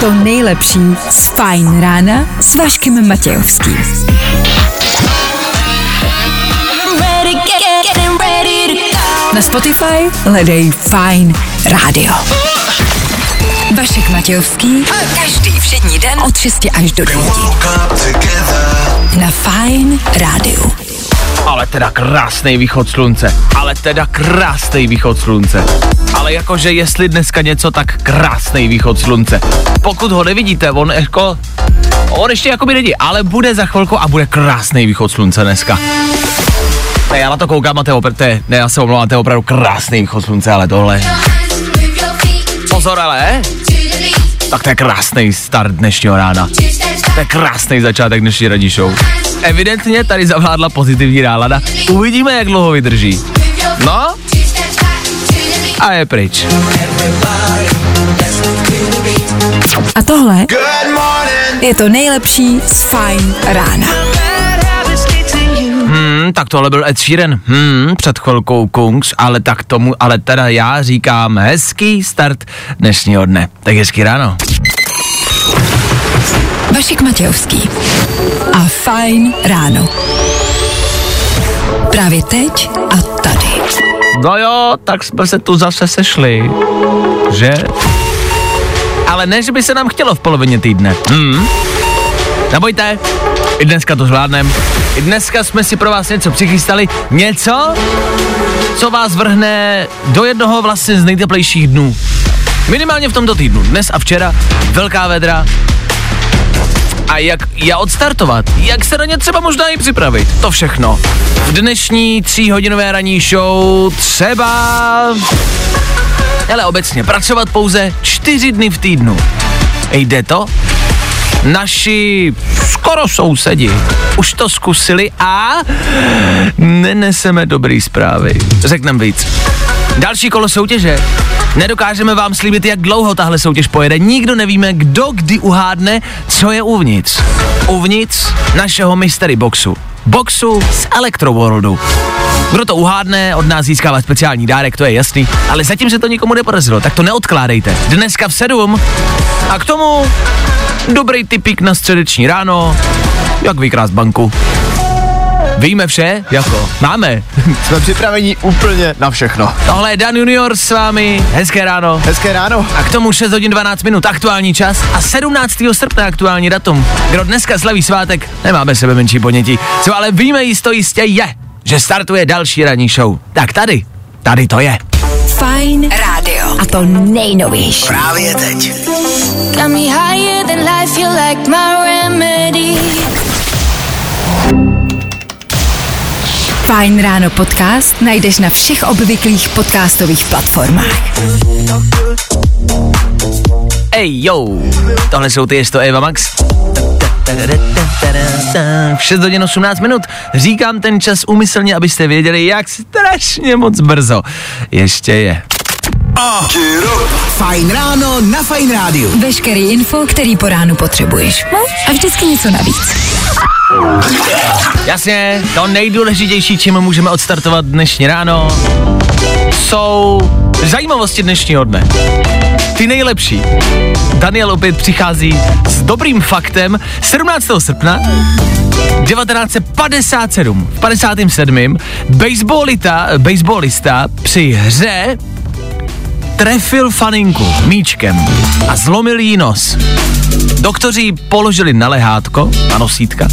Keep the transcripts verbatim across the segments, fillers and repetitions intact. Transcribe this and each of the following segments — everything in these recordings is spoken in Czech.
To nejlepší z Fajn rána s Vaškem Matějovským. Na Spotify hledej Fajn rádio. Vašek Matějovský každý všední den od šesti až do devíti na Fajn rádiu. Ale teda krásnej východ slunce. Ale teda krásnej východ slunce. Ale jakože jestli dneska něco, tak krásnej východ slunce. Pokud ho nevidíte, on jako... On ještě jakoby není, ale bude za chvilku a bude krásnej východ slunce dneska. Ne, já na to koukám a to je opravdu... Ne, já se omlouvám, to je opravdu krásnej východ slunce, ale tohle... Pozor, ale... Tak to je krásnej start dnešního rána. To je krásnej začátek dnešní ranní show. Evidentně tady zavládla pozitivní nálada. Uvidíme, jak dlouho vydrží. No? A je pryč. A tohle je to nejlepší z Fajn rána. Hmm, tak tohle byl Ed Sheeran. Hmm, před chvilkou Kungs, ale tak tomu, ale teda já říkám hezký start dnešního dne. Tak hezký ráno. Vašek Matějovský a Fajn ráno. Právě teď a tady. No jo, tak jsme se tu zase sešli, že? Ale ne, že by se nám chtělo v polovině týdne. Hmm. Nebojte, i dneska to zvládneme. I dneska jsme si pro vás něco přichystali. Něco, co vás vrhne do jednoho vlastně z nejteplejších dnů. Minimálně v tomto týdnu. Dnes a včera velká vedra. A jak já odstartovat, jak se na ně třeba možná i připravit, to všechno. V dnešní tříhodinové ranní show třeba... Ale obecně pracovat pouze čtyři dny v týdnu. Jde to? Naši skoro sousedi už to zkusili a neneseme dobrý zprávy. Řekneme víc. Další kolo soutěže. Nedokážeme vám slíbit, jak dlouho tahle soutěž pojede. Nikdo nevíme, kdo kdy uhádne, co je uvnitř. Uvnitř našeho mystery boxu. Boxu z Electroworldu. Kdo to uhádne, od nás získává speciální dárek, to je jasný. Ale zatím se to nikomu nepodařilo, tak to neodkládejte. Dneska v sedm. A k tomu dobrý tipík na středeční ráno. Jak vykrást banku. Víme vše? Jako? Máme. Jsme připraveni úplně na všechno. Tohle je Dan Junior s vámi. Hezké ráno. Hezké ráno. A k tomu šest hodin dvanáct minut aktuální čas a sedmnáctého srpna aktuální datum. Kdo dneska slaví svátek, nemáme sebe menší ponětí. Co ale víme jisto jistě je, že startuje další ranní show. Tak tady, tady to je. Fajn rádio. A to nejnovější. Právě teď. Fajn ráno podcast najdeš na všech obvyklých podcastových platformách. Ej jo, tohle jsou ty Jesto Eva Max. V šest hodin osmnáct minut říkám ten čas úmyslně, abyste věděli, jak strašně moc brzo ještě je. Oh. Fajn ráno na Fajn rádiu. Veškerý info, který po ránu potřebuješ. A vždycky něco navíc. Jasně, to nejdůležitější, čím můžeme odstartovat dnešní ráno, jsou zajímavosti dnešního dne. Ty nejlepší. Daniel opět přichází s dobrým faktem. sedmnáctého srpna devatenáct padesát sedm, v padesátém sedmém baseballista, baseballista při hře trefil faninku míčkem a zlomil jí nos. Doktoři položili na lehátko, na nosítka,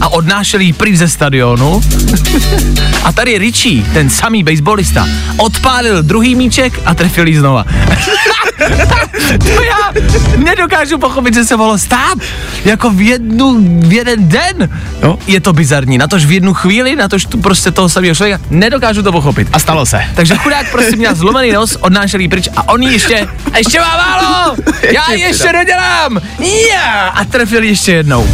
a odnášeli ji pryč ze stadionu. A tady Richie, ten samý baseballista, odpálil druhý míček a trefil ji znova. To já nedokážu pochopit, že se mohlo stát. Jako v, jednu, v jeden den. No, je to bizarní. Natož v jednu chvíli, natož tu prostě toho samého člověka. Nedokážu to pochopit. A stalo se. Takže chudák prostě měl zlomený nos, odnášel ji pryč a on ještě, ještě má málo. Já ještě nedělám. Yeah! A trefil ještě jednou.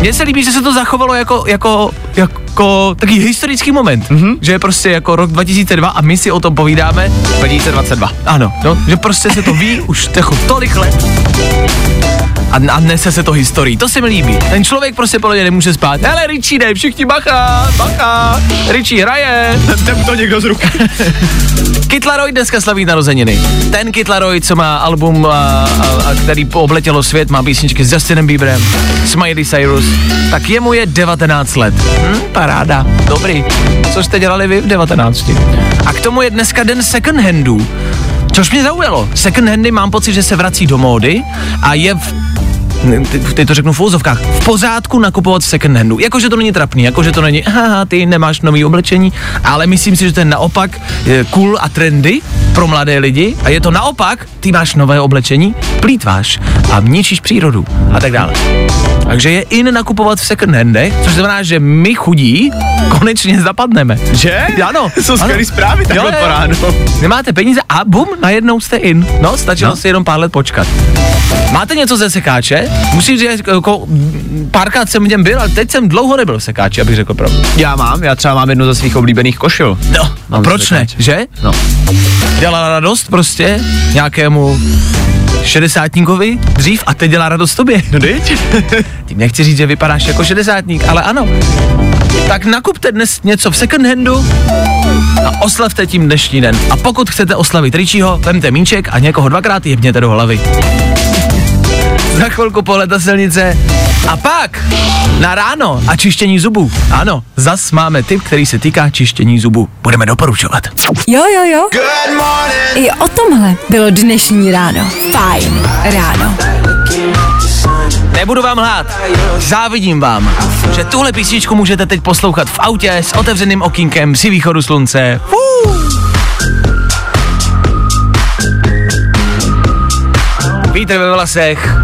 Mně se líbí, že se to zachovalo jako, jako, jako takový historický moment, mm-hmm. že je prostě jako rok dva tisíce dva a my si o tom povídáme. dva tisíce dvacet dva. Ano, no, že prostě se to ví už techu tolik let. a, a nese se to historii. To se mi líbí. Ten člověk prostě podle nemůže spát. Hele, Richie, dej, všichni bacha, bacha. Richie hraje. Ten to někdo z ruky. Kid LAROI dneska slaví narozeniny. Ten Kid LAROI, co má album, a, a, a který obletělo svět, má písničky s Justinem Bieberem, s Miley Cyrus, tak jemu je devatenáct let. Hm, paráda. Dobrý. Co jste dělali vy v devatenácti? A k tomu je dneska den second handů. Což mě zaujalo. Second handy mám pocit, že se vrací do módy a je v, teď to řeknu v úzovkách, v pořádku nakupovat v second handu. Jakože to není trapný, jakože to není, haha, ty nemáš nový oblečení, ale myslím si, že to je naopak cool a trendy pro mladé lidi a je to naopak, ty máš nové oblečení, plýtváš a ničíš přírodu a tak dále. Takže je in nakupovat v second handech, což znamená, že my chudí konečně zapadneme. Že? Ano. Jsou skvělý zprávy takhle po ránu. Nemáte peníze a bum, najednou jste in. No, stačilo no. si jenom pár let počkat. Máte něco ze sekáče? Musím říct, jako párkrát jsem v něm byl, ale teď jsem dlouho nebyl sekáči, abych řekl pravdu. Já mám, já třeba mám jednu ze svých oblíbených košil. No, mám proč ne, že? No. Dělala radost prostě nějakému šedesátníkovi dřív a teď dělá radost tobě. No teď? Tím nechci říct, že vypadáš jako šedesátník, ale ano. Tak nakupte dnes něco v second handu a oslavte tím dnešní den. A pokud chcete oslavit Richieho, vemte míček a někoho dvakrát jebněte do hlavy. Za chvilku pohled na silnice a pak na ráno a čištění zubů. Ano, zas máme tip, který se týká čištění zubů. Budeme doporučovat. Jo, jo, jo. Good morning. I o tomhle bylo dnešní ráno. Fajn ráno. Nebudu vám lhát, závidím vám, že tuhle písničku můžete teď poslouchat v autě s otevřeným okýnkem při východu slunce. Fuu. Vítr ve vlasech,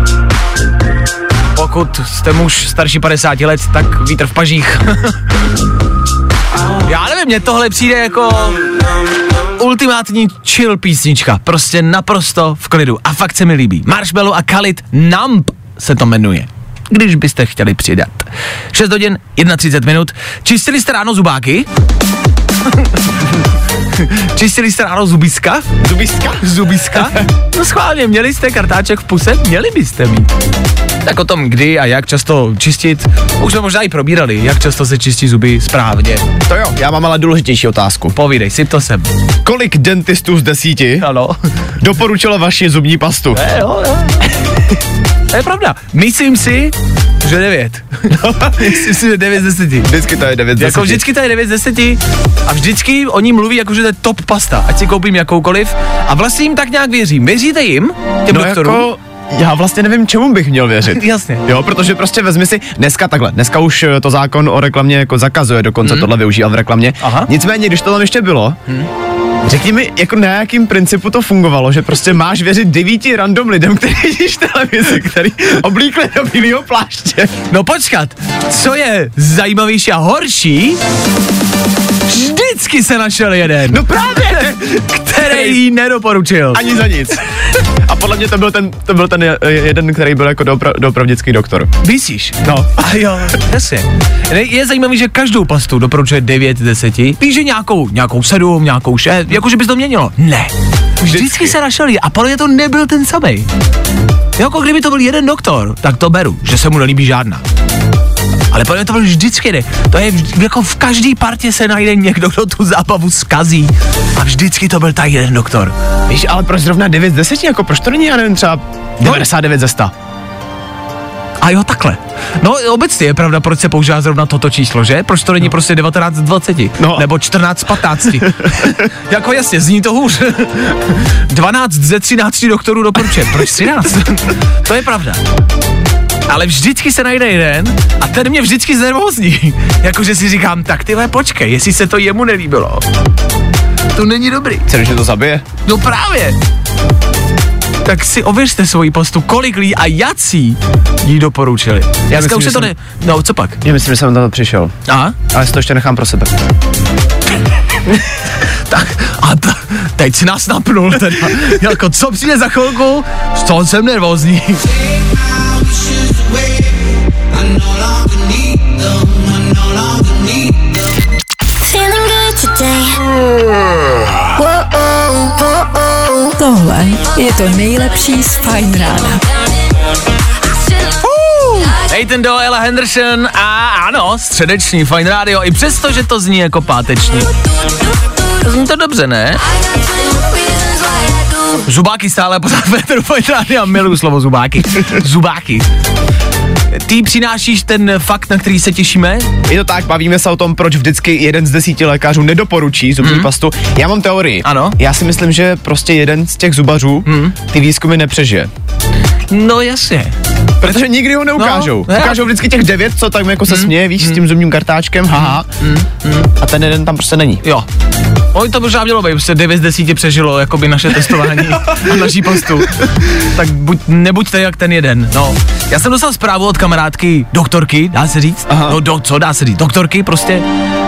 pokud jste muž starší padesáti let, tak vítr v pažích. Já nevím, mně tohle přijde jako ultimátní chill písnička, prostě naprosto v klidu a fakt se mi líbí. Marshmello a Khalid, Numb se to jmenuje, když byste chtěli přidat. šest hodin, třicet jedna minut, čistili jste ráno zubáky? Čistili jste ráno zubiska? Zubiska? Zubiska? No schválně, měli jste kartáček v puse? Měli byste mít. Tak o tom, kdy a jak často čistit, už jsme možná i probírali, jak často se čistí zuby správně. To jo, já mám ale důležitější otázku. Povídej, syp to sem. Kolik dentistů z desíti ano. doporučilo vaši zubní pastu? Ne, jo, jo. To je pravda. Myslím si, že devět. No, myslím si, že devět z deseti. Vždycky to je devět z deseti. Jako vždycky to je devět z deseti a vždycky oni mluví jako, že to je top pasta, ať si koupím jakoukoliv a vlastně jim tak nějak věřím. Věříte jim? Těm no doktorům? Jako... Já vlastně nevím, čemu bych měl věřit. Jasně. Jo, protože prostě vezmi si dneska takhle. Dneska už to zákon o reklamě jako zakazuje dokonce mm. tohle využívat v reklamě. Aha. Nicméně, když to tam ještě bylo, mm. řekni mi, jako na jakým principu to fungovalo, že prostě máš věřit devíti random lidem, kteří vidíš televizi, který oblíkli do bílého pláště. No počkat, co je zajímavější a horší? Vždycky se našel jeden. No právě. Který ji nedoporučil. Ani za nic. A podle mě to byl ten, to byl ten jeden, který byl jako dopra, dopravdický doktor. Myslíš? No. A jo, jasně. Je zajímavý, že každou pastu doporučuje devět z deseti. Víš, že nějakou, nějakou sedm, nějakou šest, jakože bys to měnilo. Ne. Vždycky, Vždycky se našel jeden. A podle mě to nebyl ten samej. Jako kdyby to byl jeden doktor, tak to beru, že se mu nelíbí žádná. Ale podle mě to vždycky ne. To je jako v každý partě se najde někdo, kdo tu zábavu zkazí. A vždycky to byl tak jeden doktor. Víš, ale proč zrovna devět z deseti? Jako proč to není, já nevím, třeba devadesát devět ze sta? A jo, takhle. No obecně je pravda, proč se používá zrovna toto číslo, že? Proč to není no. prostě devatenáct z dvaceti? No. Nebo čtrnáct z patnácti? Jako jasně, zní to hůř. dvanáct ze třinácti doktorů doporučuje. Proč třináct? To je pravda. Ale vždycky se najde jeden a ten mě vždycky znervózní. Jakože si říkám, tak tyhle počkej, jestli se to jemu nelíbilo. To není dobrý. Chceš, že to zabije? No právě. Tak si ověřte svoji postu, kolik lidí a jací jí doporučili. Já myslím, už se to ne... No, co pak? Já myslím, že jsem na to přišel. Aha. Ale si to ještě nechám pro sebe. Tak a t- teď si nás napnul teda. Jako, co přijde za chvilku? Co jsem nervózní. Tohle je to nejlepší z Fajn rána. Nathan Doe, Ela Henderson a ano, středeční Fajn rádio, i přesto, že to zní jako páteční. Zní to dobře, ne? Zubáky stále pořád Petru Fajn rádio, miluju slovo zubáky. Zubáky. Ty přinášíš ten fakt, na který se těšíme? Je to tak, bavíme se o tom, proč vždycky jeden z desíti lékařů nedoporučí zubní mm. pastu. Já mám teorii. Ano. Já si myslím, že prostě jeden z těch zubařů mm. ty výzkumy nepřežije. No jasně. Protože nikdy ho neukážou. No, ukážou vždycky těch devět, co tak jako se mm. směje, víš, mm. s tím zubním kartáčkem, mm. haha. Mm. Mm. A ten jeden tam prostě není. Jo. Oni to možná mělo být, protože devět z desíti přežilo jakoby naše testování a naší postu. Tak buď, nebuďte jak ten jeden, no. Já jsem dostal zprávu od kamarádky doktorky, dá se říct? Aha. No do, co dá se říct, doktorky prostě.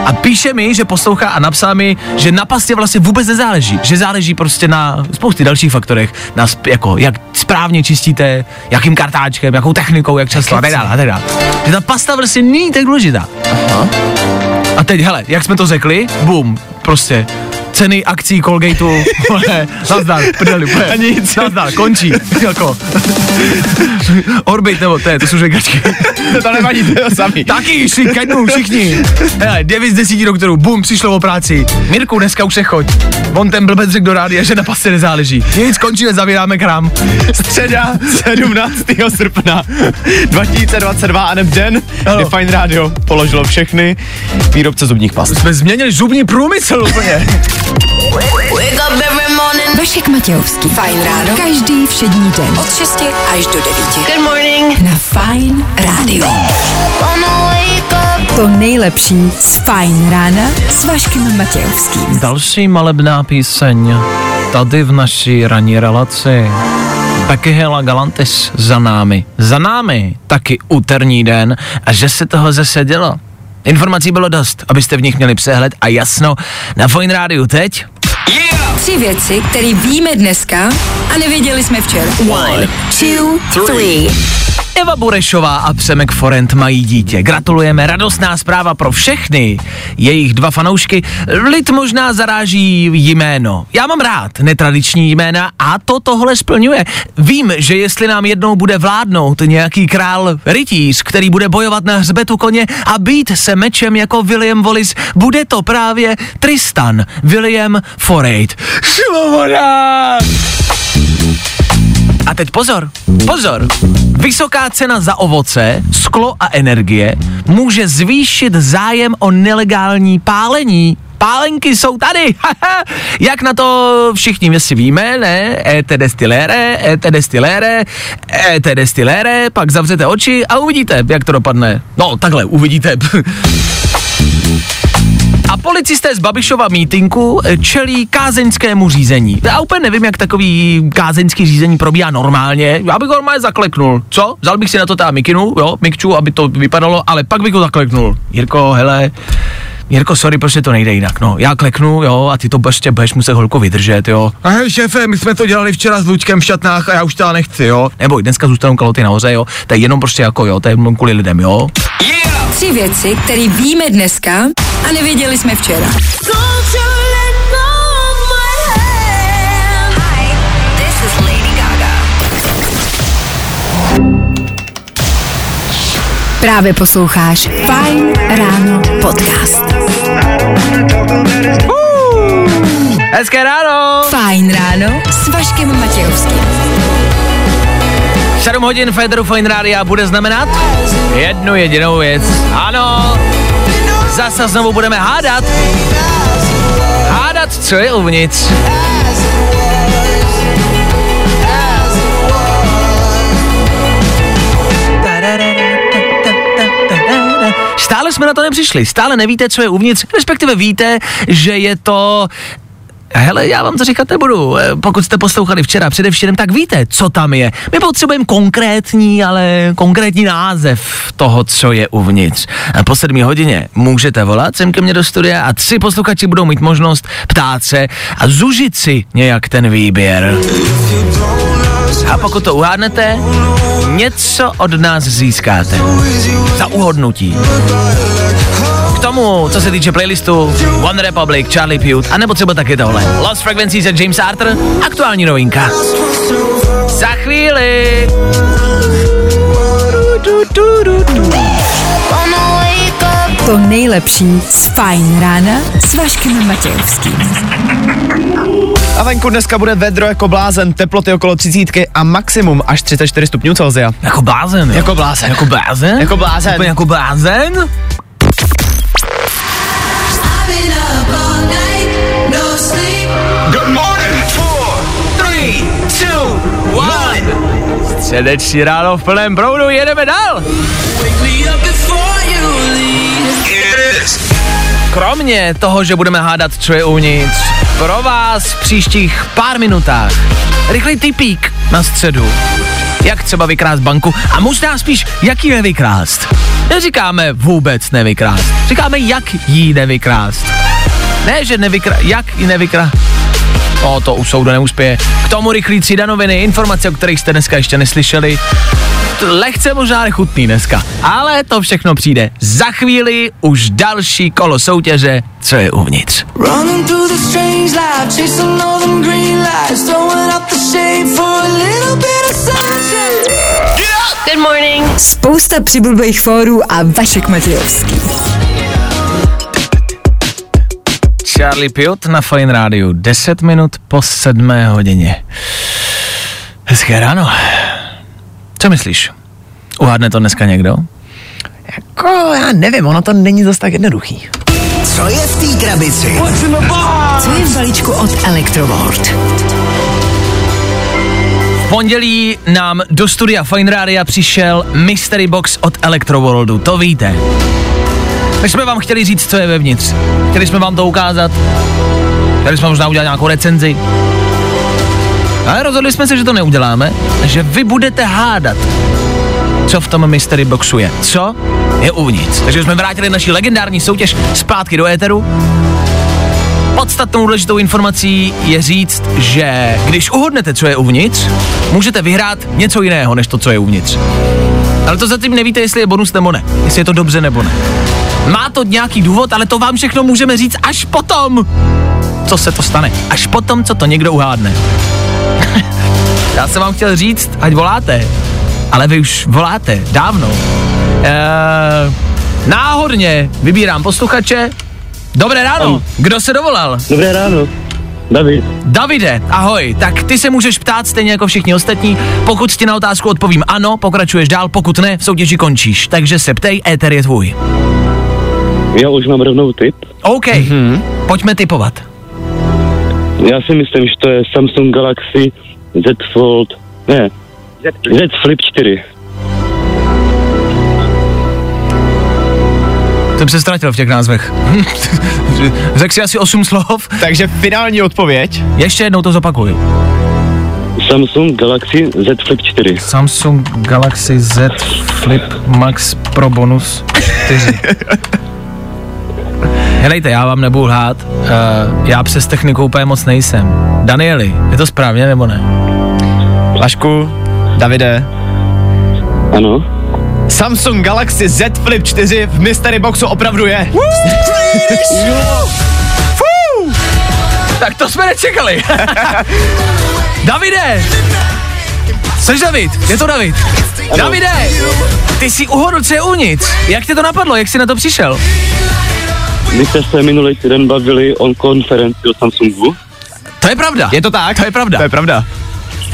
A píše mi, že poslouchá a napsá mi, že na pastě vlastně vůbec nezáleží. Že záleží prostě na spoustě dalších faktorech. Na sp- jako, jak správně čistíte, jakým kartáčkem, jakou technikou, jak často a tak dále a tak dále. Že ta pasta vlastně není tak důležitá. Aha. A teď, hele, jak jsme to řekli, bum, prostě, ceny akcí Colgateu, vole, nazdar, prdeli, vole, nic. Nazdar, končí, jako, Orbit, nebo to je, to jsou žekačky. To tam nevadí, to je samý. Taky šli kednou všichni. Hele, devět z desíti doktorů, bum, přišlo o práci. Mirku, dneska už se choď. On ten blbec řekl do rádia, že na pastě nezáleží. Nic, končíme, zavíráme krám. Středa, sedmnáctého srpna dva tisíce dvacet dva, a den, kdy Fajn rádio položilo všechny výrobce zubních past. Jsme změnili zubní průmysl úplně. Vašek Matějovský. Fajn ráno. Každý všední den. Od šesti až do devíti. Good morning. Na Fajn rádio. To nejlepší z Fajn rána s Vaškem Matějovským. Další malebná píseň tady v naší ranní relaci. Taky hela Galantis za námi. Za námi taky úterní den a že se toho zase dělo. Informací bylo dost, abyste v nich měli přehled a jasno na Fajn rádiu teď. Yeah! Tři věci, které víme dneska a nevěděli jsme včera. One, two, three. Eva Burešová a Přemek Forejt mají dítě. Gratulujeme, radostná zpráva pro všechny. Jejich dva fanoušky. Lid možná zaráží jméno. Já mám rád netradiční jména a to tohle splňuje. Vím, že jestli nám jednou bude vládnout nějaký král rytíř, který bude bojovat na hřbetu koně a být se mečem jako William Wallace, bude to právě Tristan William Forejt. Svoboda! A teď pozor, pozor, vysoká cena za ovoce, sklo a energie může zvýšit zájem o nelegální pálení. Pálenky jsou tady, jak na to všichni si víme, ne, ete destilére, ete destilére, ete destilére, pak zavřete oči a uvidíte, jak to dopadne, no takhle, uvidíte. A policisté z Babišova mítinku čelí kázeňskému řízení. Já úplně nevím, jak takový kázeňský řízení probíhá normálně. Já bych ho normálně zakleknul. Co? Vzal bych si na to ta mikinu, jo, mikču, aby to vypadalo, ale pak bych ho zakleknul. Jirko, hele, Jirko, sorry, prostě to nejde jinak, no. Já kleknu, jo, a ty to ještě budeš muset holko vydržet, jo. A hej, šéfe, my jsme to dělali včera s Lučkem v šatnách a já už teda nechci, jo. Nebo dneska zůstanou kaloty nahoře, jo. To je jenom prostě jako, jo, to je kvůli lidem, jo. Yeah! Tři věci, které víme dneska a nevěděli jsme včera. Právě posloucháš Fajn ráno podcast. Uh, hezké ráno. Fajn ráno s Vaškem Matějovským. sedm hodin Federu Fajn rádia bude znamenat jednu jedinou věc. Ano, zase znovu budeme hádat. Hádat, co je uvnitř. Stále jsme na to nepřišli, stále nevíte, co je uvnitř, respektive víte, že je to... Hele, já vám to říkat nebudu, pokud jste poslouchali včera především, tak víte, co tam je. My potřebujeme konkrétní, ale konkrétní název toho, co je uvnitř. A po sedmé hodině můžete volat sem ke mně do studia a tři posluchači budou mít možnost ptát se a zužit si nějak ten výběr. A pokud to uhádnete, něco od nás získáte. Za uhodnutí. K tomu, co se týče playlistu One Republic, Charlie Puth, anebo třeba taky tohle. Lost Frequencies a James Arthur, aktuální novinka. Za chvíli. To nejlepší z Fajn rána s Vaškem Matějovským. A venku dneska bude vedro jako blázen, teploty okolo třicítky a maximum až třicet čtyři stupňů Celsia. Jako blázen, jo? Jako blázen. Jako blázen? Jako blázen. Úplně jako blázen? Středeční ráno v plném proudu, jedeme dál! Kromě toho, že budeme hádat, co je uvnitř, pro vás v příštích pár minutách rychlý tipík na středu. Jak třeba vykrást banku a možná spíš, jak ji nevykrást. Neříkáme vůbec nevykrást, říkáme, jak ji nevykrást. Ne, že nevykrást, jak ji nevykrást. No, to u soudu neuspěje. K tomu rychlý třída noviny, informace, o kterých jste dneska ještě neslyšeli. Lehce možná nechutný dneska, ale to všechno přijde. Za chvíli už další kolo soutěže, co je uvnitř. Good morning. Spousta přibulbých fórů a Vašek Matějovský. Charlie Puth na Fajn rádiu, deset minut po sedmé hodině. Hezké ráno. Co myslíš? Uhádne to dneska někdo? Jako, já nevím, ono to není zas tak jednoduchý. Co je v té krabici? Co je v balíčku od Electroworld? Pondělí nám do studia Fajn rádia přišel Mystery Box od Electroworldu, to víte. My jsme vám chtěli říct, co je vevnitř. Chtěli jsme vám to ukázat. Chtěli jsme možná udělat nějakou recenzi. Ale rozhodli jsme se, že to neuděláme, že vy budete hádat, co v tom Mystery Boxu je. Co je uvnitř. Takže jsme vrátili naši legendární soutěž zpátky do éteru. Podstatnou důležitou informací je říct, že když uhodnete, co je uvnitř, můžete vyhrát něco jiného, než to, co je uvnitř. Ale to zatím nevíte, jestli je bonus nebo ne. Jestli je to dobře nebo ne. Má to nějaký důvod, ale to vám všechno můžeme říct až potom, co se to stane. Až potom, co to někdo uhádne. Já jsem vám chtěl říct, ať voláte, ale vy už voláte dávno. Eee, náhodně vybírám posluchače. Dobré ráno, kdo se dovolal? Dobré ráno, David. Davide, ahoj, tak ty se můžeš ptát stejně jako všichni ostatní. Pokud ti na otázku odpovím ano, pokračuješ dál, pokud ne, v soutěži končíš. Takže se ptej, éter je tvůj. Já už mám rovnou tip. OK, mm-hmm. Pojďme tipovat. Já si myslím, že to je Samsung Galaxy Z Fold, ne, Z Flip čtyři. Jsem se ztratil v těch názvech. Řekl si asi osm slov. Takže finální odpověď. Ještě jednou to zopakuju. Samsung Galaxy Z Flip čtyři. Samsung Galaxy Z Flip Max Pro Bonus čtyři. Helejte, já vám nebudu lhát, uh, já přes techniku úplně moc nejsem. Danieli, je to správně nebo ne? Lašku, Davide. Ano. Samsung Galaxy Z Flip čtyři v Mystery Boxu opravdu je. Tak to jsme nečekali. Davide! Jseš David? Je to David? Ano. Davide! Ty jsi uhodl, co je uvnitř. Jak tě to napadlo? Jak jsi na to přišel? My jste se minulý týden bavili o konferenci o Samsungu. To je pravda. Je to tak? To je pravda. To je pravda.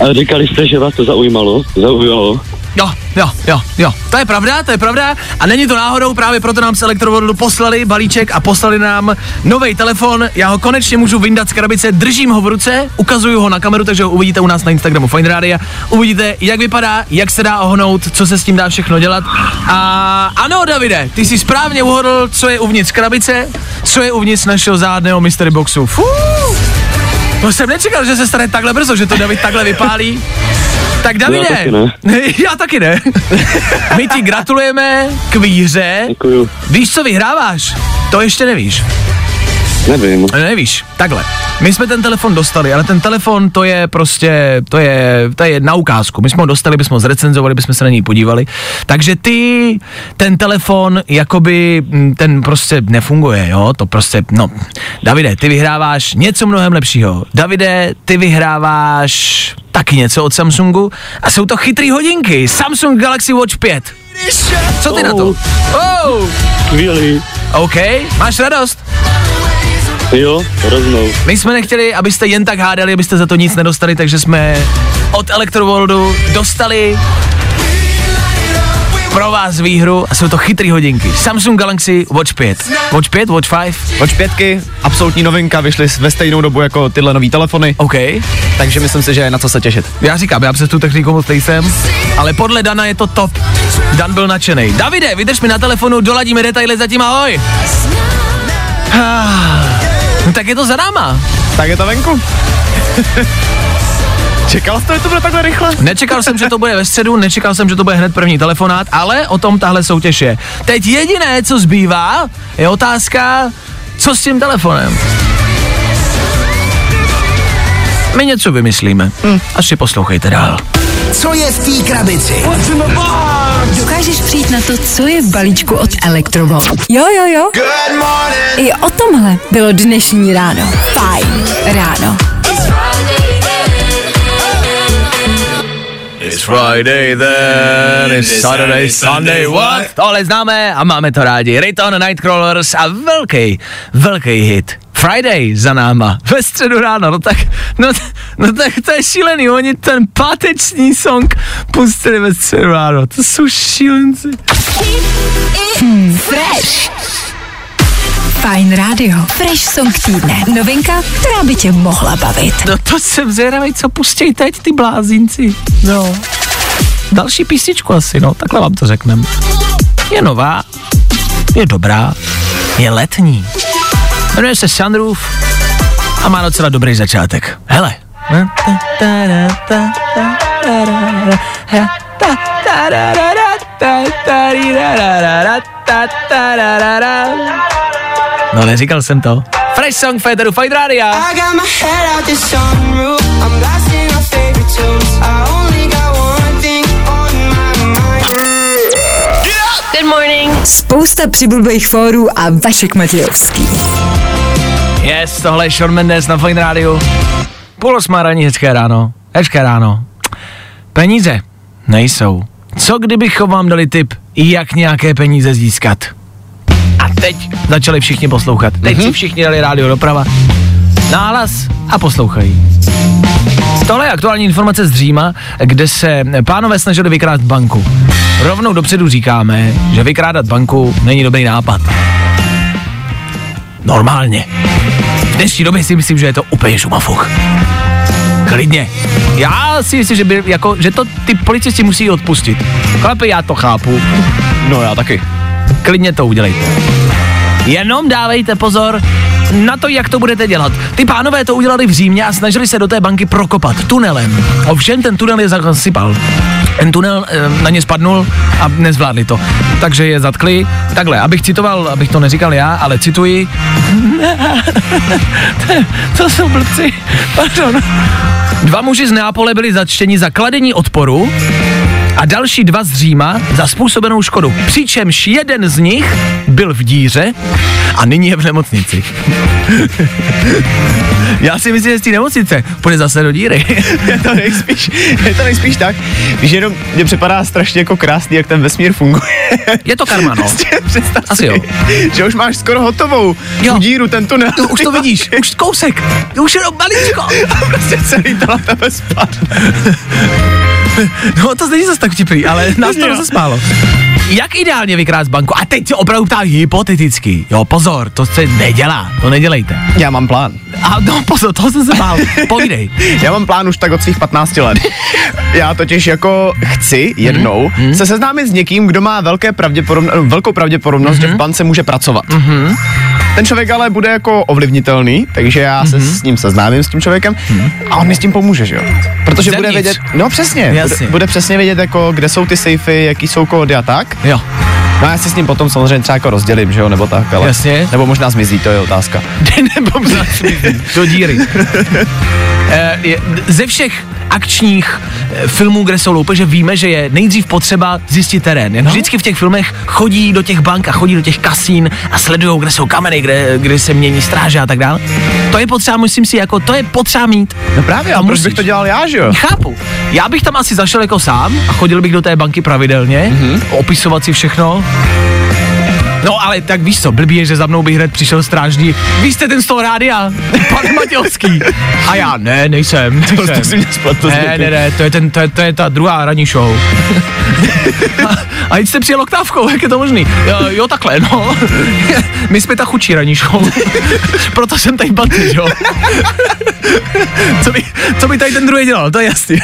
A říkali jste, že vás to zaujmalo. Zaujalo. Jo, jo, jo, jo. To je pravda, to je pravda. A není to náhodou, právě proto nám z Electroworldu poslali balíček a poslali nám nový telefon. Já ho konečně můžu vyndat z krabice, držím ho v ruce, ukazuju ho na kameru, takže ho uvidíte u nás na Instagramu Fajn rádia. Uvidíte, jak vypadá, jak se dá ohnout, co se s tím dá všechno dělat. A ano, Davide, ty jsi správně uhodl, co je uvnitř krabice, co je uvnitř našeho záhadného Mystery Boxu. Fuu! To jsem nečekal, že se stane takhle brzo, že to David takhle vypálí. Tak Davide, já taky ne. Já taky ne. My ti gratulujeme k výhře. Děkuju. Víš, co vyhráváš? To ještě nevíš. Nevím. Nevíš, takhle. My jsme ten telefon dostali, ale ten telefon to je prostě, to je, to je na ukázku. My jsme ho dostali, bychom ho zrecenzovali, bychom se na něj podívali. Takže ty, ten telefon, jakoby, ten prostě nefunguje, jo? To prostě, no. Davide, ty vyhráváš něco mnohem lepšího. Davide, ty vyhráváš taky něco od Samsungu a jsou to chytrý hodinky. Samsung Galaxy Watch pět. Co ty oh. na to? Oh. Chvíli. OK, máš radost? Jo, rovnou. My jsme nechtěli, abyste jen tak hádali, abyste za to nic nedostali, takže jsme od Electroworldu dostali pro vás výhru a jsou to chytrý hodinky. Samsung Galaxy Watch pět. Watch pět, Watch pět. Watch pětky, absolutní novinka, vyšly ve stejnou dobu jako tyhle nový telefony. OK. Takže myslím si, že je na co se těšit. Já říkám, já přes tu techniku moc nejsem, ale podle Dana je to top. Dan byl nadšenej. Davide, vydrž mi na telefonu, doladíme detaily, zatím ahoj. No tak je to za náma. Tak je to venku. Čekal jste, že to bude takhle rychle? Nečekal jsem, že to bude ve středu, nečekal jsem, že to bude hned první telefonát, ale o tom tahle soutěž je. Teď jediné, co zbývá, je otázka, co s tím telefonem? My něco vymyslíme. Hmm. Až si poslouchejte dál. Co je v té krabici? Dokážeš přijít na to, co je v balíčku od Electroworld? Jo, jo, jo. Good morning. I o tomhle bylo dnešní ráno. Fajn ráno. It's Friday then, it's Saturday, Sunday, what? Tohle známe a máme to rádi. Raytown, Nightcrawlers a velký, velký hit. Friday za náma, ve středu ráno, no tak, no, no tak to je šílený, oni ten páteční song pustili ve středu ráno, to jsou šílenci. Hmm, fresh. Fajn rádio, fresh song týdne, novinka, která by tě mohla bavit. No to jsem zvědavej, co pustěj teď, ty blázinci. No, další písničku asi, no, takhle vám to řekneme. Je nová, je dobrá, je letní. Jmenuje se Sunroof a má docela dobrý začátek. Hele. No, neříkal jsem to. Fresh song Federu Fajn rádio. Good morning. Spousta přibulbých fórů a Vašek Matějovský. Yes, tohle je Shawn Mendes na Fajn rádiu. Půl osmá ranní, hezké ráno. Hezké ráno. Peníze nejsou. Co kdybychom vám dali tip, jak nějaké peníze získat? A teď začali všichni poslouchat. Teď mm-hmm. si všichni dali rádio doprava. Náhlas a poslouchají. Tohle je aktuální informace z Říma, kde se pánové snažili vykrádat banku. Rovnou dopředu říkáme, že vykrádat banku není dobrý nápad. Normálně. V dnešní době si myslím, že je to úplně šumafuch. Klidně. Já si myslím, že, by, jako, že to ty policisti musí odpustit. Chlapi, já to chápu. No já taky. Klidně to udělejte. Jenom dávejte pozor na to, jak to budete dělat. Ty pánové to udělali v Římě a snažili se do té banky prokopat tunelem. Ovšem ten tunel je zasypal. Ten tunel e, na ně spadnul a nezvládli to. Takže je zatkli. Takhle, abych citoval, abych to neříkal já, ale cituji. To jsou blbci. Pardon. Dva muži z Neapole byli zatčeni za kladení odporu a další dva z Říma za způsobenou škodu. Přičemž jeden z nich byl v díře a nyní je v nemocnici. Já si myslím, že z té nemocnice půjde zase do díry. Je to nejspíš, je to nejspíš tak, že jenom mě připadá strašně jako krásný, jak ten vesmír funguje. Je to karma, no. Představ si, asi jo. Že už máš skoro hotovou tu díru, ten tunel. Jo, už to vidíš, už kousek, už jenom maličko. A prostě celý tohle tebe spadne. No to není zase tak vtipný, ale nás to rozesmálo. Jak ideálně vykrást banku? A teď se opravdu ptám hypoteticky. Jo, pozor, to se nedělá, to nedělejte. Já mám plán. A no pozor, toho jsem se bál, povídej. Já mám plán už tak od svých patnácti let. Já totiž jako chci jednou mm-hmm. se seznámit s někým, kdo má velké pravděpodobno, velkou pravděpodobnost, mm-hmm. že v bance může pracovat. Mm-hmm. Ten člověk ale bude jako ovlivnitelný, takže já se mm-hmm. s ním seznámím, s tím člověkem mm-hmm. a on mi s tím pomůže, že jo? Protože Zemnic. bude vědět, no přesně, bude, bude přesně vědět jako, kde jsou ty sejfy, jaký jsou kódy a tak. Jo. No a já si s ním potom samozřejmě třeba jako rozdělím, že jo, nebo tak, ale... Jasně. Nebo možná zmizí, to je otázka. Nebo možná zmizí, do díry. e, je, ze všech akčních filmů, kde jsou loupeže, víme, že je nejdřív potřeba zjistit terén. Jak vždycky v těch filmech chodí do těch bank a chodí do těch kasín a sledují, kde jsou kamery, kde, kde se mění stráže a tak dále. To je potřeba, myslím si, jako to je potřeba mít. No právě, a proč bych to dělal já, že jo? Chápu. Já bych tam asi zašel jako sám a chodil bych do té banky pravidelně, mm-hmm. opisovat si všechno. No ale tak víš co, blbý je, že za mnou by hned přišel strážný. Vy jste ten z toho rádia, pan Matějovský. A já, ne, nejsem, nejsem. To, to si mě spletl, ne, ne, ne, to je, ten, to, je, to je ta druhá ranní show. A, a jít jste přijel oktávkou, jak je to možný? Jo, jo takhle, no. My jsme ta chudší ranní show. Proto jsem tady batý, jo. Co by, co by tady ten druhý dělal, to je jasný.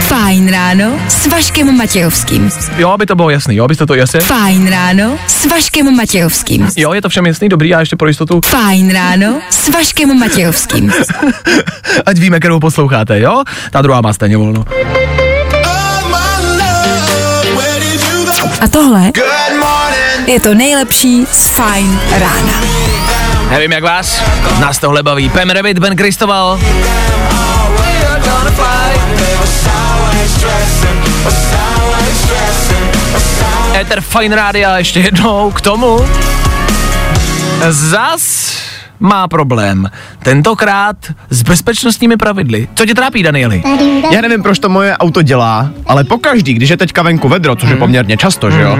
Fajn ráno s Vaškem Matějovským. Jo, aby to bylo jasný, jo, abyste to jasně. Fajn ráno s Vaškem Matějovským. Jo, je to všem jasný, dobrý, já ještě pro jistotu. Fajn ráno s Vaškem Matějovským. Ať víme, kterou posloucháte, jo? Ta druhá má stejně volno. A tohle je to nejlepší z Fajn rána. Nevím, jak vás, nás tohle baví. Pam Rabbit, Ben Kristoval. Ether Fajn rádia ještě jednou k tomu. Zas má problém. Tentokrát s bezpečnostními pravidly. Co tě trápí, Danieli? Já nevím, proč to moje auto dělá, ale pokaždý, když je teďka venku vedro, což je poměrně často, že jo,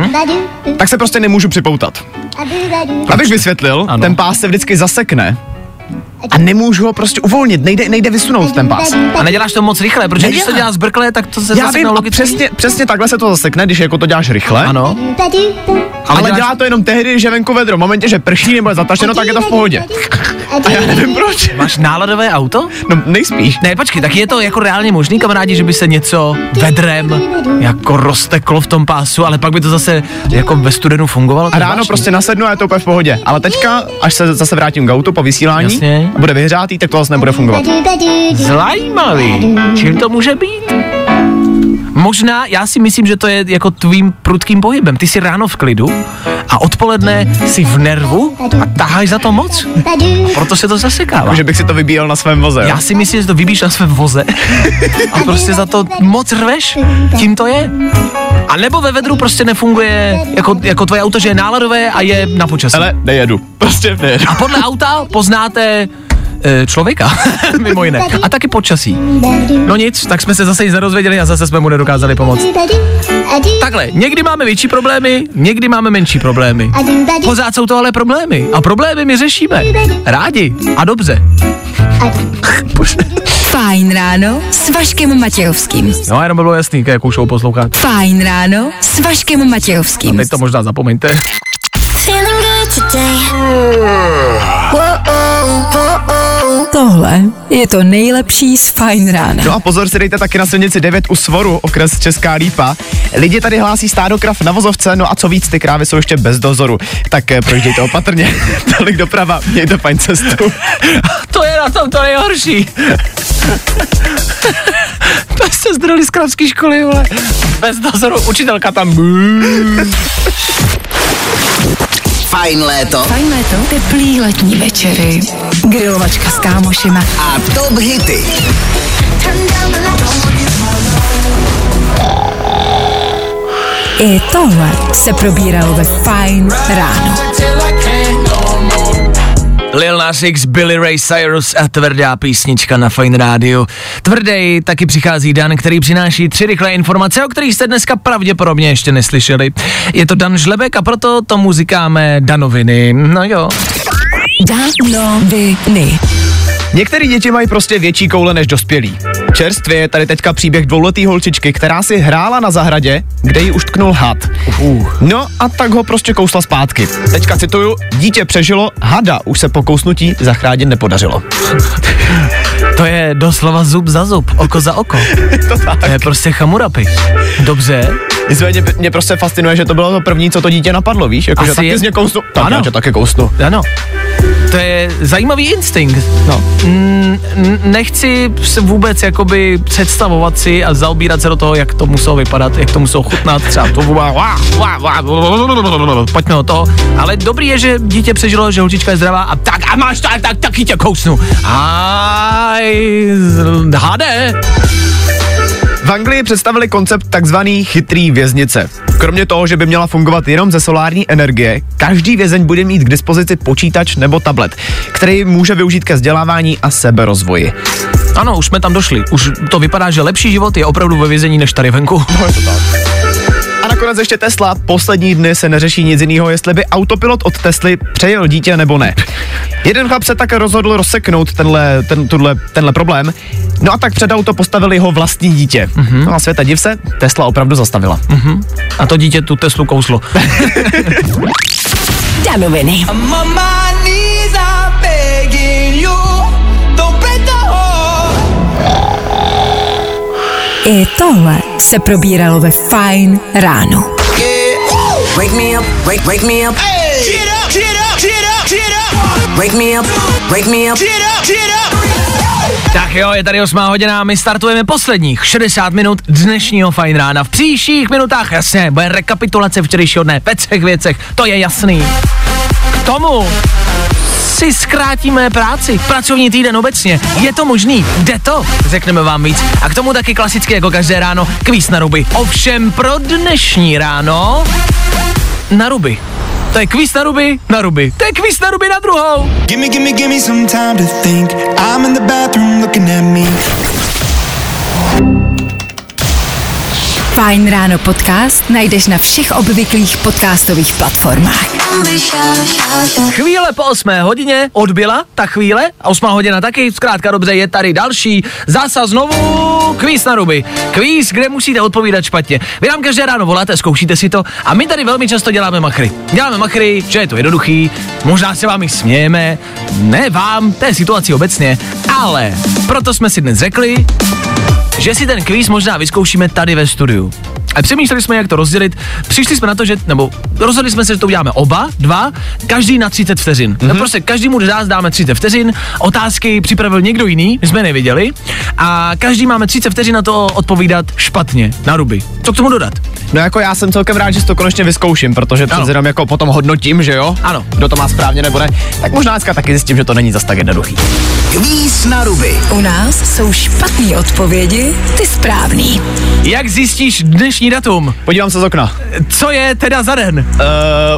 tak se prostě nemůžu připoutat. Abych vysvětlil, ano. Ten pás se vždycky zasekne. A nemůžu ho prostě uvolnit, nejde, nejde vysunout ten pás. A neděláš to moc rychle, protože nedělá. Když to děláš zbrklé, tak to se já zasekne vím, logicky. Přesně, přesně takhle se to zasekne, když jako to děláš rychle. Ano. Ale, Ale dělá to jenom tehdy, že venku vedro, v momentě, že prší nebo je zatašeno, tak je to v pohodě. A já nevím proč. Máš náladové auto? No nejspíš. Ne, počkej, tak je to jako reálně možný, kamarádi, že by se něco vedrem jako rozteklo v tom pásu, ale pak by to zase jako ve studenu fungovalo. A ráno vážný. Prostě nasednu a je to úplně v pohodě. Ale teďka, až se zase vrátím k autu po vysílání, jasně. A bude vyhřátý, tak to vlastně nebude fungovat. Zajímavý. Čím to může být? Možná, já si myslím, že to je jako tvým prudkým pohybem. Ty jsi ráno v klidu a odpoledne jsi v nervu a taháš za to moc. A proto se to zasekává. Že bych si to vybíjel na svém voze. Jo? Já si myslím, že to vybíjíš na svém voze a prostě za to moc rveš. Tím to je. A nebo ve vedru prostě nefunguje jako, jako tvoje auto, že je náladové a je na počasí. Ale nejedu. Prostě nejedu. A podle auta poznáte... člověka, mimo jiné. A taky počasí. No nic, tak jsme se zase jí zarozvěděli a zase jsme mu nedokázali pomoct. Takhle, někdy máme větší problémy, někdy máme menší problémy. Pořád jsou to ale problémy. A problémy my řešíme. Rádi a dobře. Fajn ráno s Vaškem Matějovským. No, jenom bylo jasný, jakou show poslouchat. Fajn ráno s Vaškem Matějovským. A teď to možná zapomeňte. Tohle je to nejlepší z Fajn rána. No a pozor si dejte taky na silnici devět u Svoru, okres Česká Lípa. Lidi tady hlásí stádo krav na vozovce, no a co víc, ty krávy jsou ještě bez dozoru. Tak projíždějte opatrně, tolik doprava, mějte fajn cestu. To je na tom to nejhorší. To jste zdroli z kravský školy, vole. Bez dozoru, učitelka tam. Fajn léto. Fajn léto. Teplý letní večery. Grilovačka s kámošima. A top hity. I tohle se probíralo ve Fajn ráno. Lil Nas X, Billy Ray Cyrus a tvrdá písnička na Fajn rádiu. Tvrdej taky přichází Dan, který přináší tři rychlé informace, o kterých jste dneska pravděpodobně ještě neslyšeli. Je to Dan Žlebek a proto tomu říkáme Danoviny. No jo. Danoviny. Některý děti mají prostě větší koule než dospělí. Čerstvě je tady teďka příběh dvouletý holčičky, která si hrála na zahradě, kde ji už tknul had. No a tak ho prostě kousla zpátky. Teďka cituju, dítě přežilo, hada už se po kousnutí zachránit nepodařilo. To je doslova zub za zub, oko za oko. To, to je prostě chamurapi. Dobře, Nicméně mě prostě fascinuje, že to bylo to první, co to dítě napadlo, víš? Jakože taky je... z mě kousnu. Tak ano. Já tě taky kousnu. Ano. To je zajímavý instinkt. No. Mm, nechci vůbec jakoby představovat si a zaobírat se do toho, jak to muselo vypadat, jak to muselo chutnat, třeba to vůbec, pojďme o toho, ale dobrý je, že dítě přežilo, že holčička je zdravá a tak a máš tak, tak, taky tě kousnu. Aj, hade. V Anglii představili koncept takzvaný chytrý věznice. Kromě toho, že by měla fungovat jenom ze solární energie, každý vězeň bude mít k dispozici počítač nebo tablet, který může využít ke vzdělávání a seberozvoji. Ano, už jsme tam došli. Už to vypadá, že lepší život je opravdu ve vězení než tady venku. No, je to tak. A nakonec ještě Tesla. Poslední dny se neřeší nic jiného, jestli by autopilot od Tesly přejel dítě nebo ne. Jeden chlap se tak rozhodl rozseknout tenhle, ten, tuhle, tenhle problém, no a tak před auto postavili jeho vlastní dítě. Mm-hmm. No a světa div se, Tesla opravdu zastavila. Mm-hmm. A to dítě tu Teslu kouslo. Danoviny. I tohle se probíralo ve Fajn ráno. Wake me up, wake, wake me up. Hey! Get up, get up, get up, get up. Wake me up, wake me up. Get up, get up. Tak jo, je tady osmá hodina a my startujeme posledních šedesát minut dnešního Fajn rána. V příštích minutách, jasně, bude rekapitulace včerejšího dne ve třech věcech, to je jasný. K tomu si zkrátíme práci, pracovní týden obecně. Je to možný? Jde to? Řekneme vám víc. A k tomu taky klasicky jako každé ráno kvíz na ruby. Ovšem pro dnešní ráno na ruby. To je kvíz na ruby, na ruby. To je kvíz na ruby na druhou. Gimme, gimme, gimme some time to think. I'm in the bathroom looking at me. Fajn ráno podcast najdeš na všech obvyklých podcastových platformách. Chvíle po osmé hodině odbyla ta chvíle a osmá hodina taky, zkrátka dobře, je tady další. Zasa znovu kvíz na ruby. Kvíz, kde musíte odpovídat špatně. Vy nám každé ráno voláte, zkoušíte si to a my tady velmi často děláme machry. Děláme machry, že je to jednoduchý, možná se vám i smějeme, ne vám, té situaci obecně, ale proto jsme si dnes řekli, že si ten kvíz možná vyzkoušíme tady ve studiu. A přemýšleli jsme, jak to rozdělit. Přišli jsme na to, že, nebo rozhodli jsme se, že to uděláme oba, dva, každý na třicet vteřin. Mm-hmm. No prostě každému z nás dáme třicet vteřin, otázky připravil někdo jiný, my jsme nevěděli, a každý máme třicet vteřin na to odpovídat špatně, na ruby. Co k tomu dodat? No jako já jsem celkem rád, že to konečně vyzkouším, protože přece jenom jako potom hodnotím, že jo? Ano. Kdo to má správně nebo ne, tak možná dneska taky zjistím, že to není zas tak jednoduchý. Kvíz na ruby. U nás jsou špatné odpovědi, ty správný. Jak zjistíš dnešní datum? Podívám se z okna. Co je teda za den? Uh,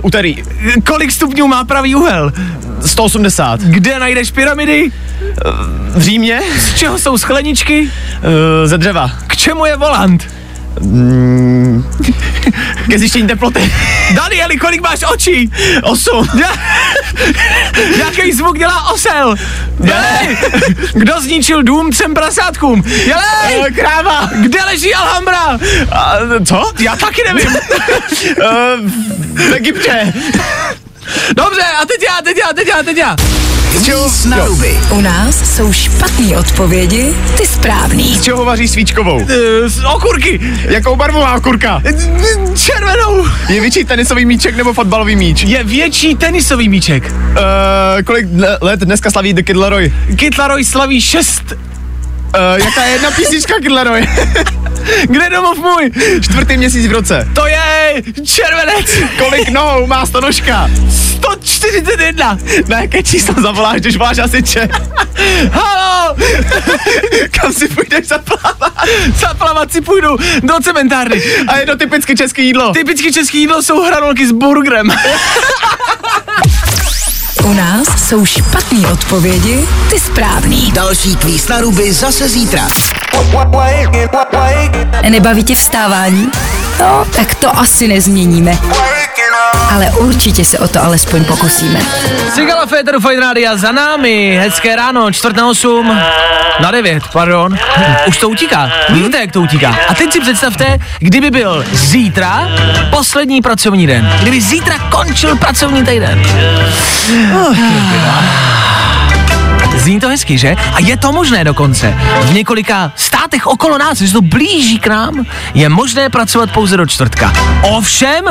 úterý. Kolik stupňů má pravý úhel? sto osmdesát. Kde najdeš pyramidy? Uh, v Římě. Z čeho jsou skleničky? Uh, ze dřeva. K čemu je volant? Mm. Ke zjištění teploty. Danieli, kolik máš očí? Osm. Jaký zvuk dělá osel? Dělej. Kdo zničil dům třem prasátkům? Dělej. Kráva. Kde leží Alhambra? A, co? Já taky nevím. V Egyptě. Dobře, a teď já, teď já, teď já, teď já. Kvíz na ruby. U nás jsou špatné odpovědi, ty správný. Z čeho vaří svíčkovou? Z okurky. Jakou barvu má okurka? Červenou. Je větší tenisový míček nebo fotbalový míč? Je větší tenisový míček. Uh, kolik let dneska slaví The Kid LAROI? Kid LAROI slaví šest. Uh, jaká je jedna písnička Kid LAROI? Kde domov můj? Čtvrtý měsíc v roce. To je červenec. Kolik nohou má stonožka? sto čtyřicet jedna. Na jaké číslo zavoláš, když máš hasiče? Haló! Kam si půjdeš zaplavat? Zaplavat si půjdu do cementárny. A jedno typicky české jídlo. Typicky české jídlo jsou hranolky s burgerem. U nás jsou špatné odpovědi, ty správný. Další kvíz na ruby zase zítra. Nebaví tě vstávání? No, tak to asi nezměníme. Ale určitě se o to alespoň pokusíme. Cigala Féteru Fajn rádia za námi. Hezké ráno, čtvrt na osm. Na devět, pardon. Už to utíká. Víte, jak to utíká. A teď si představte, kdyby byl zítra poslední pracovní den. Kdyby zítra končil pracovní týden. Oh, Zní to hezky, že? A je to možné dokonce. V několika státech okolo nás, že to blíží k nám, je možné pracovat pouze do čtvrtka. Ovšem,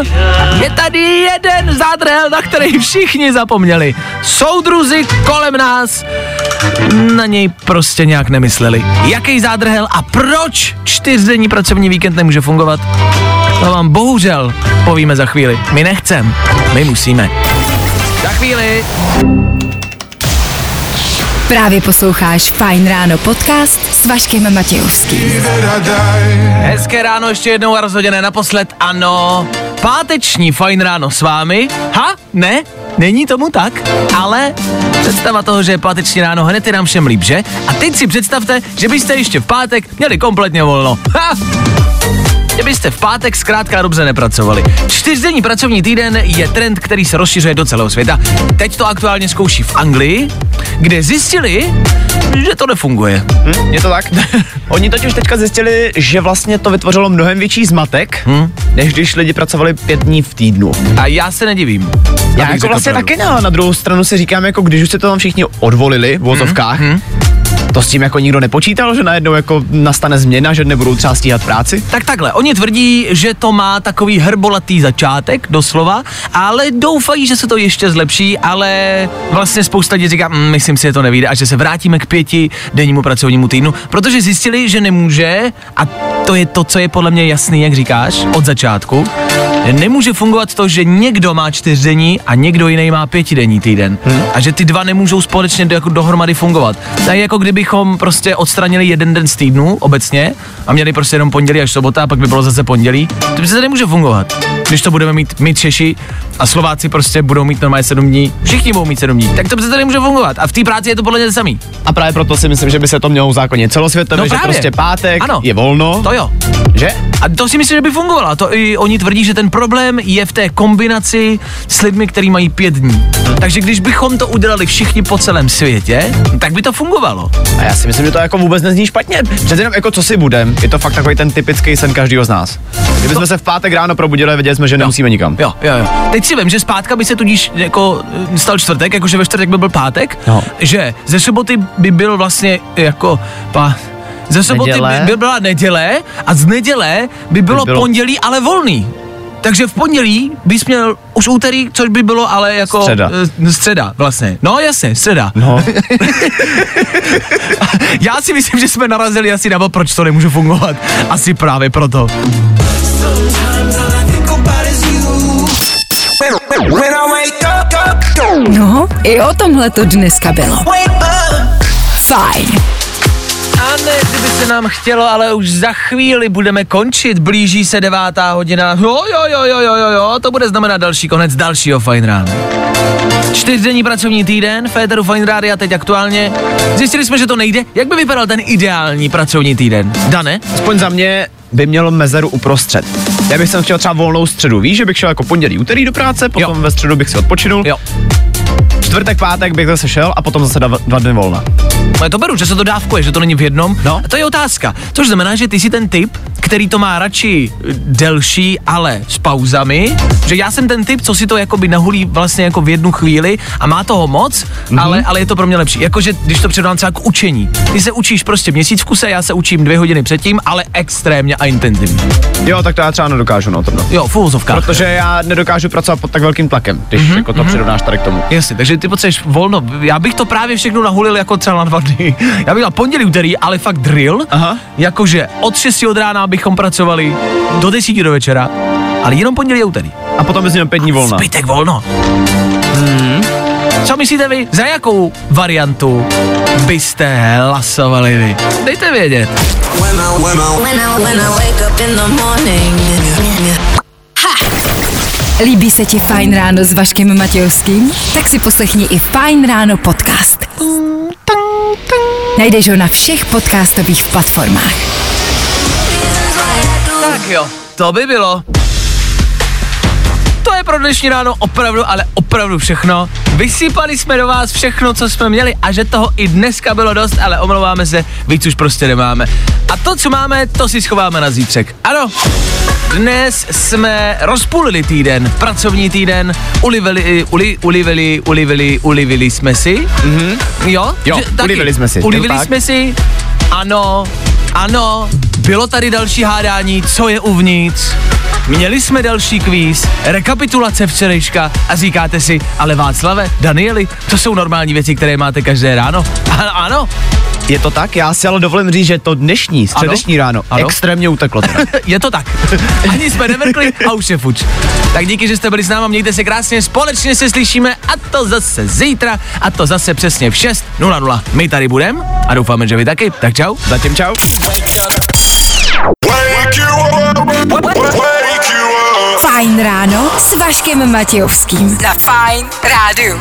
je tady jeden zádrhel, na který všichni zapomněli. Soudruzi kolem nás na něj prostě nějak nemysleli. Jaký zádrhel a proč čtyřdenní pracovní víkend nemůže fungovat? To vám bohužel povíme za chvíli. My nechcem, my musíme. Za chvíli. Právě posloucháš Fajn ráno podcast s Vaškem Matějovským. Hezké ráno, ještě jednou a rozhoděné naposled, ano. Páteční Fajn ráno s vámi. Ha, ne, není tomu tak, ale představa toho, že je páteční ráno, hned je nám všem líp, že? A teď si představte, že byste ještě v pátek měli kompletně volno. Ha! Kdybyste v pátek zkrátka dobře nepracovali. Čtyřdenní pracovní týden je trend, který se rozšiřuje do celého světa. Teď to aktuálně zkouší v Anglii, kde zjistili, že to nefunguje. Hm, je to tak? Oni totiž teďka zjistili, že vlastně to vytvořilo mnohem větší zmatek, hm? než když lidi pracovali pět dní v týdnu. A já se nedivím. Já jako vlastně taky na, na druhou stranu si říkám, jako když už se to tam všichni odvolili v vozovkách, hm, hm. To s tím jako nikdo nepočítal, že najednou jako nastane změna, že nebudou třeba stíhat práci? Tak takhle, oni tvrdí, že to má takový hrbolatý začátek, doslova, ale doufají, že se to ještě zlepší, ale vlastně spousta lidí říká, mm, myslím si, že to nevyjde a že se vrátíme k pěti dennímu pracovnímu týdnu, protože zjistili, že nemůže, a to je to, co je podle mě jasný, jak říkáš, od začátku, nemůže fungovat to, že někdo má čtyřdenní a někdo jiný má pětidenní týden. Hmm. A že ty dva nemůžou společně do, jako dohromady fungovat. Tak jako kdybychom prostě odstranili jeden den z týdnu obecně a měli prostě jenom pondělí až sobota a pak by bylo zase pondělí. To by se nemůže fungovat. Když to budeme mít my Češi a Slováci prostě budou mít normálně sedm dní, všichni budou mít sedm dní, tak to přece nemůže fungovat. A v té práci je to podle mě samý. A právě proto si myslím, že by se to mělo uzákonit celosvětově, no že prostě pátek, ano, je volno. To jo. Že? A to si myslím, že by fungovalo. To i oni tvrdí, že ten problém je v té kombinaci s lidmi, kteří mají pět dní. Takže když bychom to udělali všichni po celém světě, tak by to fungovalo. A já si myslím, že to jako vůbec nezní špatně. Přece jenom jako co si budem, je to fakt takový ten typický sen každého z nás. Kdybychom to... se v pátek ráno probudili, věděli jsme, že jo, nemusíme nikam. Jo, jo, jo. Teď si vím, že z pátka by se tudíž jako stal čtvrtek, jakože ve čtvrtek by byl pátek, no. Že ze soboty by byl vlastně jako pá... ze soboty neděle. by byla neděle a z neděle by bylo, by bylo... pondělí, ale volný. Takže v pondělí bys měl už úterý, což by bylo ale jako... Středa. Středa vlastně. No jasně, středa. No. Já si myslím, že jsme narazili asi na to, proč to nemůže fungovat. Asi právě proto. No, i o tomhle to dneska bylo. Fajn. A ne, kdyby se nám chtělo, ale už za chvíli budeme končit, blíží se devátá hodina, jo, jo, jo, jo, jo, jo, jo, to bude znamenat další konec dalšího Fajn rána. Čtyřdenní pracovní týden, Féteru Fajn rádia teď aktuálně, zjistili jsme, že to nejde, jak by vypadal ten ideální pracovní týden, Dane? Aspoň za mě by měl mezeru uprostřed. Já bych sem chtěl třeba volnou středu, víš, že bych šel jako pondělí, úterý do práce, potom jo. ve středu bych si odpočinul. Jo. Čtvrtek, pátek bych zase šel a potom zase dva, dva dny volna. No to beru, že se to dávkuje, že to není v jednom. No. A to je otázka. Což znamená, že ty jsi ten typ, který to má radši delší, ale s pauzami. Že já jsem ten typ, co si to jakoby nahulí vlastně jako v jednu chvíli a má toho moc, mm-hmm. ale, ale je to pro mě lepší. Jakože když to předám třeba k učení. Ty se učíš prostě měsíc v kuse, já se učím dvě hodiny předtím, ale extrémně a intenzivně. Jo, tak to já třeba nedokážu, no to no. Jo, v uvozovkách. Protože jo. já nedokážu pracovat pod tak velkým tlakem, když mm-hmm. jako to mm-hmm. předáš tady k tomu. Jasně, takže ty potřebuješ volno. Já bych to právě všechno nahulil jako třeba na dva dny. Já bych na pondělí, úterý, ale fakt drill. Aha. Jakože od šesti od rána bychom pracovali do desíti do večera, ale jenom pondělí a úterý. A potom bys měl pět dní volna. Zbytek volno. Hmm. Co myslíte vy, za jakou variantu byste hlasovali vy? Dejte vědět. When I, when I, when I, when I wake up in the morning. Líbí se ti Fajn ráno s Vaškem Matějovským? Tak si poslechni i Fajn ráno podcast. Najdeš ho na všech podcastových platformách. Tak jo, to by bylo. pro dnešní ráno opravdu, ale opravdu všechno. Vysypali jsme do vás všechno, co jsme měli, a že toho i dneska bylo dost, ale omlouváme se, víc už prostě nemáme. A to, co máme, to si schováme na zítřek. Ano, dnes jsme rozpůlili týden, pracovní týden, ulivili, uli, ulivili, ulivili, ulivili jsme si. Mm-hmm. Jo? Jo, že, ulivili jsme si. Ulivili no, jsme si, ano, ano, bylo tady další hádání, co je uvnitř. Měli jsme další kvíz, rekapitulace včerejška a říkáte si, ale Václave, Danieli, to jsou normální věci, které máte každé ráno. Ano, ano. Je to tak, já si ale dovolím říct, že to dnešní, středeční ráno ano? extrémně uteklo. Je to tak. Ani jsme nevrkli a už je fuč. Tak díky, že jste byli s náma, mějte se krásně, společně se slyšíme a to zase zítra a to zase přesně v šest nula nula. My tady budeme a doufáme, že vy taky. Tak čau. Zatím čau. Fajn ráno s Vaškem Matějovským. Na Fajn rádiu.